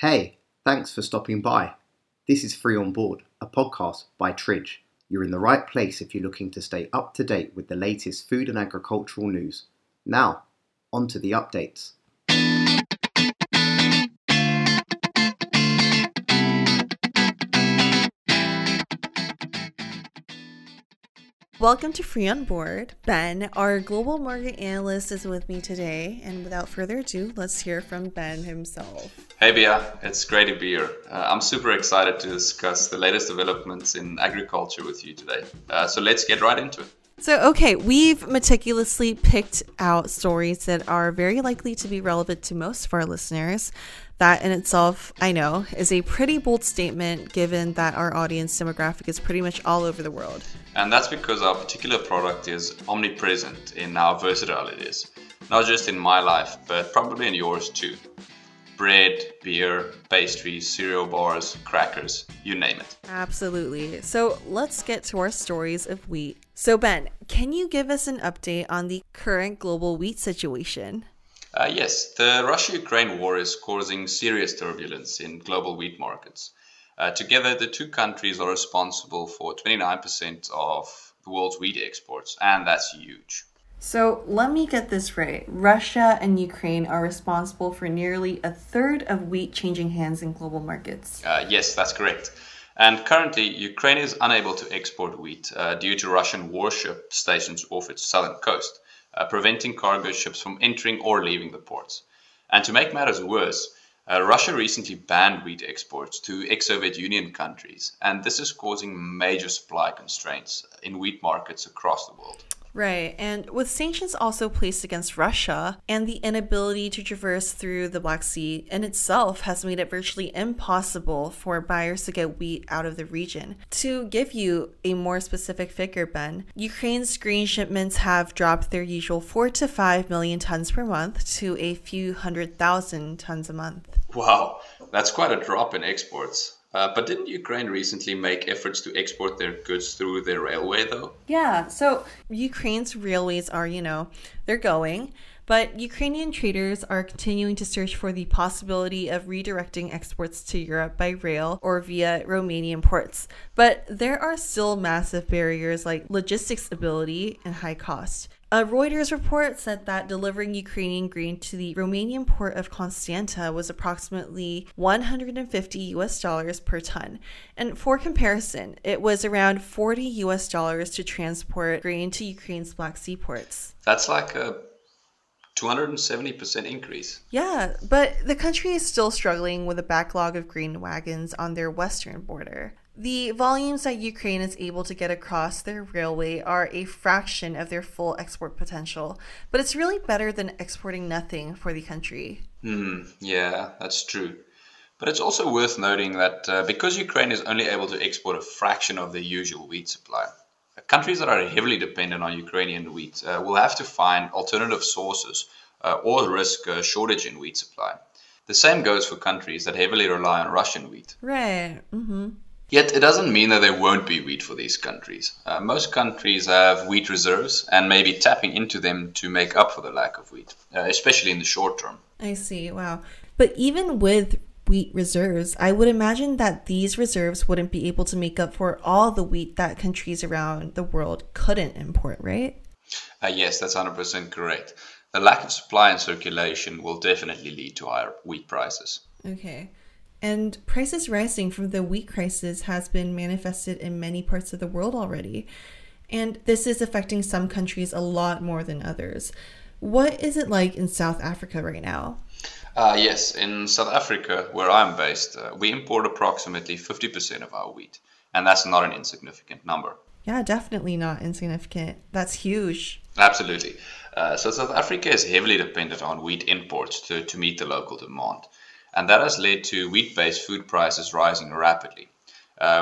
Hey, thanks for stopping by. This is Free On Board, a podcast by Tridge. You're in the right place if you're looking to stay up to date with the latest food and agricultural news. Now, on to the updates. Welcome to Free On Board. Ben, our global market analyst, is with me today. And without further ado, let's hear from Ben himself. Hey, Bea. It's great to be here. I'm super excited to discuss the latest developments in agriculture with you today. So let's get right into it. So, okay, we've meticulously picked out stories that are very likely to be relevant to most of our listeners. That in itself, I know, is a pretty bold statement given that our audience demographic is pretty much all over the world. And that's because our particular product is omnipresent in how versatile it is. Not just in my life, but probably in yours too. Bread, beer, pastries, cereal bars, crackers, you name it. Absolutely. So let's get to our stories of wheat. So Ben, can you give us an update on the current global wheat situation? Yes, the Russia-Ukraine war is causing serious turbulence in global wheat markets. Together, the two countries are responsible for 29% of the world's wheat exports, and that's huge. So let me get this right. Russia and Ukraine are responsible for nearly a third of wheat changing hands in global markets. Yes, that's correct. And currently, Ukraine is unable to export wheat due to Russian warship stations off its southern coast, preventing cargo ships from entering or leaving the ports. And to make matters worse, Russia recently banned wheat exports to ex-Soviet Union countries, and this is causing major supply constraints in wheat markets across the world. Right, and with sanctions also placed against Russia, and the inability to traverse through the Black Sea in itself has made it virtually impossible for buyers to get wheat out of the region. To give you a more specific figure, Ben, Ukraine's grain shipments have dropped their usual 4 to 5 million tons per month to a few 100,000 tons a month. Wow, that's quite a drop in exports. But didn't Ukraine recently make efforts to export their goods through their railway, though? Yeah, so Ukraine's railways are, they're going. But Ukrainian traders are continuing to search for the possibility of redirecting exports to Europe by rail or via Romanian ports. But there are still massive barriers like logistics ability and high cost. A Reuters report said that delivering Ukrainian grain to the Romanian port of Constanta was approximately $150 per ton. And for comparison, it was around $40 to transport grain to Ukraine's Black Sea ports. That's like a 270% increase. Yeah, but the country is still struggling with a backlog of grain wagons on their western border. The volumes that Ukraine is able to get across their railway are a fraction of their full export potential, but it's really better than exporting nothing for the country. Yeah, that's true. But it's also worth noting that because Ukraine is only able to export a fraction of their usual wheat supply, countries that are heavily dependent on Ukrainian wheat will have to find alternative sources or risk a shortage in wheat supply. The same goes for countries that heavily rely on Russian wheat. Right. Mm-hmm. Yet it doesn't mean that there won't be wheat for these countries. Most countries have wheat reserves and may be tapping into them to make up for the lack of wheat, especially in the short term. I see. Wow. But even with wheat reserves, I would imagine that these reserves wouldn't be able to make up for all the wheat that countries around the world couldn't import, right? Yes, that's 100% correct. The lack of supply and circulation will definitely lead to higher wheat prices. Okay. And prices rising from the wheat crisis has been manifested in many parts of the world already. And this is affecting some countries a lot more than others. What is it like in South Africa right now? Yes, in South Africa, where I'm based, we import approximately 50% of our wheat, and that's not an insignificant number. Yeah, definitely not insignificant. That's huge. Absolutely. So South Africa is heavily dependent on wheat imports to meet the local demand, and that has led to wheat-based food prices rising rapidly,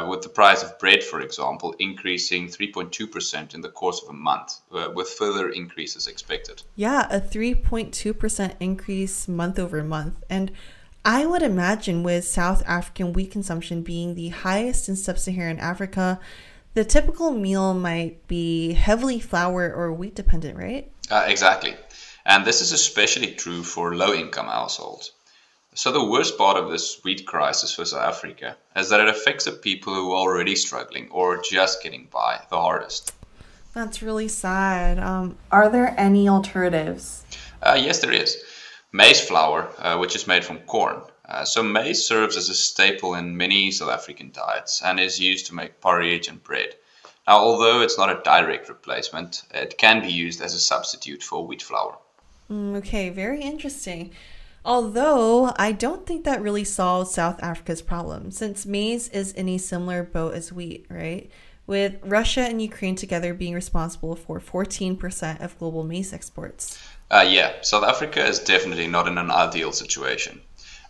with the price of bread, for example, increasing 3.2% in the course of a month, with further increases expected. Yeah, a 3.2% increase month over month. And I would imagine with South African wheat consumption being the highest in sub-Saharan Africa, the typical meal might be heavily flour or wheat dependent, right? Exactly. And this is especially true for low-income households. So the worst part of this wheat crisis for South Africa is that it affects the people who are already struggling or just getting by the hardest. That's really sad. Are there any alternatives? Yes, there is. Maize flour, which is made from corn. So maize serves as a staple in many South African diets and is used to make porridge and bread. Now, although it's not a direct replacement, it can be used as a substitute for wheat flour. Okay, very interesting. Although, I don't think that really solves South Africa's problem, since maize is in a similar boat as wheat, right? With Russia and Ukraine together being responsible for 14% of global maize exports. Yeah, South Africa is definitely not in an ideal situation.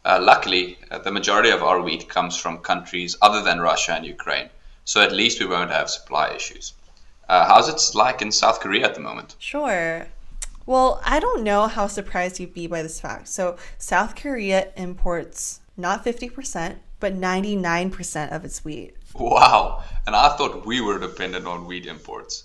Luckily, the majority of our wheat comes from countries other than Russia and Ukraine, so at least we won't have supply issues. How's it like in South Korea at the moment? Sure. Well, I don't know how surprised you'd be by this fact. So South Korea imports not 50%, but 99% of its wheat. Wow. And I thought we were dependent on wheat imports.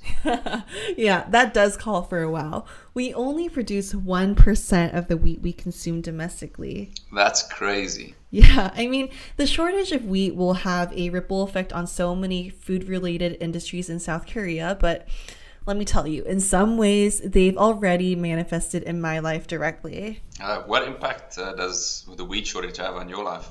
Yeah, that does call for a while. We only produce 1% of the wheat we consume domestically. That's crazy. Yeah, I mean, the shortage of wheat will have a ripple effect on so many food-related industries in South Korea, but let me tell you, in some ways, they've already manifested in my life directly. What impact does the wheat shortage have on your life?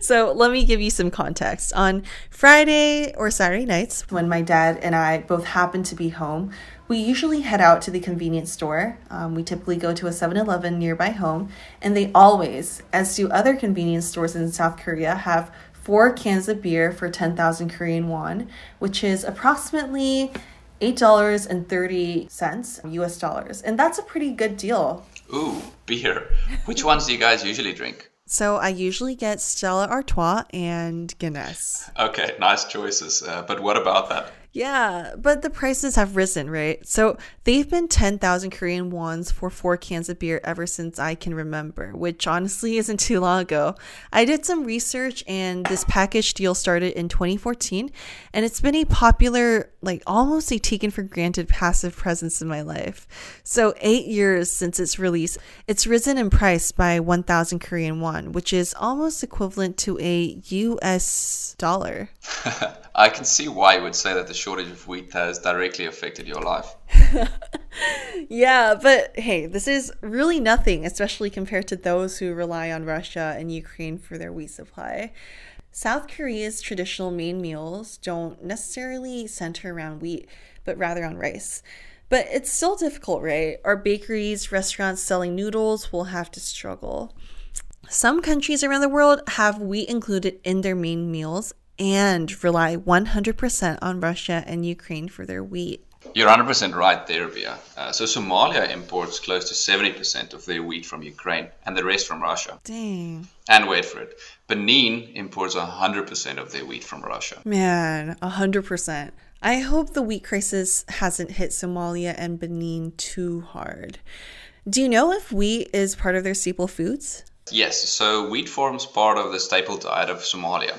So let me give you some context. On Friday or Saturday nights, when my dad and I both happen to be home, we usually head out to the convenience store. We typically go to a 7-Eleven nearby home, and they always, as do other convenience stores in South Korea, have 4 cans of beer for 10,000 Korean won, which is approximately $8.30 US dollars. And that's a pretty good deal. Ooh, beer. Which ones do you guys usually drink? So I usually get Stella Artois and Guinness. Okay, nice choices. But what about that? Yeah, but the prices have risen, right? So they've been 10,000 Korean wons for 4 cans of beer ever since I can remember, which honestly isn't too long ago. I did some research and this package deal started in 2014, and it's been a popular, like almost a taken for granted passive presence in my life. So 8 years since its release, it's risen in price by 1,000 Korean won, which is almost equivalent to a US dollar. I can see why you would say that the shortage of wheat has directly affected your life. Yeah, but hey, this is really nothing, especially compared to those who rely on Russia and Ukraine for their wheat supply. South Korea's traditional main meals don't necessarily center around wheat, but rather on rice. But it's still difficult, right? Our bakeries, restaurants selling noodles will have to struggle. Some countries around the world have wheat included in their main meals and rely 100% on Russia and Ukraine for their wheat. You're 100% right there, Via. So Somalia imports close to 70% of their wheat from Ukraine and the rest from Russia. Dang. And wait for it, Benin imports 100% of their wheat from Russia. Man, 100%. I hope the wheat crisis hasn't hit Somalia and Benin too hard. Do you know if wheat is part of their staple foods? Yes, so wheat forms part of the staple diet of Somalia.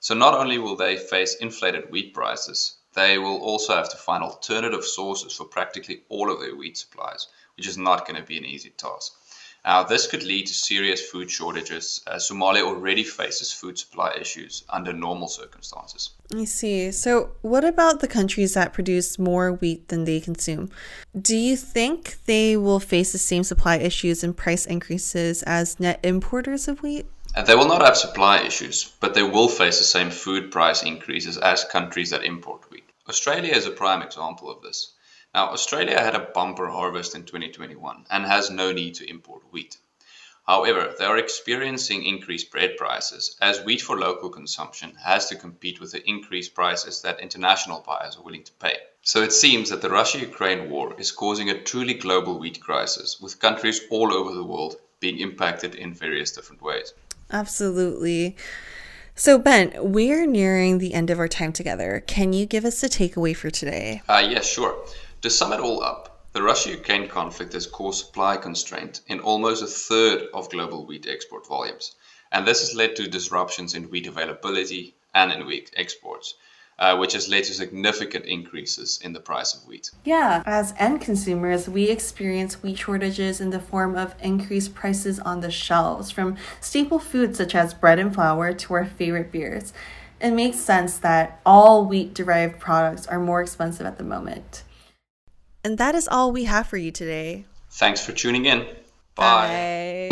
So not only will they face inflated wheat prices, they will also have to find alternative sources for practically all of their wheat supplies, which is not going to be an easy task. Now, this could lead to serious food shortages, as Somalia already faces food supply issues under normal circumstances. I see. So what about the countries that produce more wheat than they consume? Do you think they will face the same supply issues and price increases as net importers of wheat? And they will not have supply issues, but they will face the same food price increases as countries that import wheat. Australia is a prime example of this. Now, Australia had a bumper harvest in 2021 and has no need to import wheat. However, they are experiencing increased bread prices as wheat for local consumption has to compete with the increased prices that international buyers are willing to pay. So it seems that the Russia-Ukraine war is causing a truly global wheat crisis, with countries all over the world being impacted in various different ways. Absolutely. So Ben, we're nearing the end of our time together. Can you give us a takeaway for today? Yes, sure. To sum it all up, the Russia-Ukraine conflict has caused supply constraint in almost a third of global wheat export volumes. And this has led to disruptions in wheat availability and in wheat exports. which has led to significant increases in the price of wheat. Yeah, as end consumers, we experience wheat shortages in the form of increased prices on the shelves, from staple foods such as bread and flour to our favorite beers. It makes sense that all wheat-derived products are more expensive at the moment. And that is all we have for you today. Thanks for tuning in. Bye. Bye.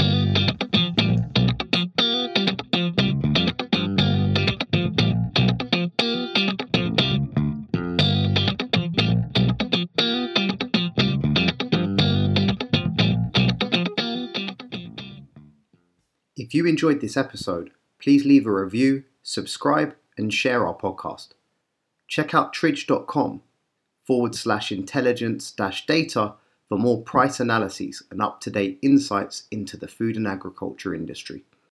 If you enjoyed this episode, please leave a review, subscribe, and share our podcast. Check out tridge.com/intelligence-data for more price analyses and up-to-date insights into the food and agriculture industry.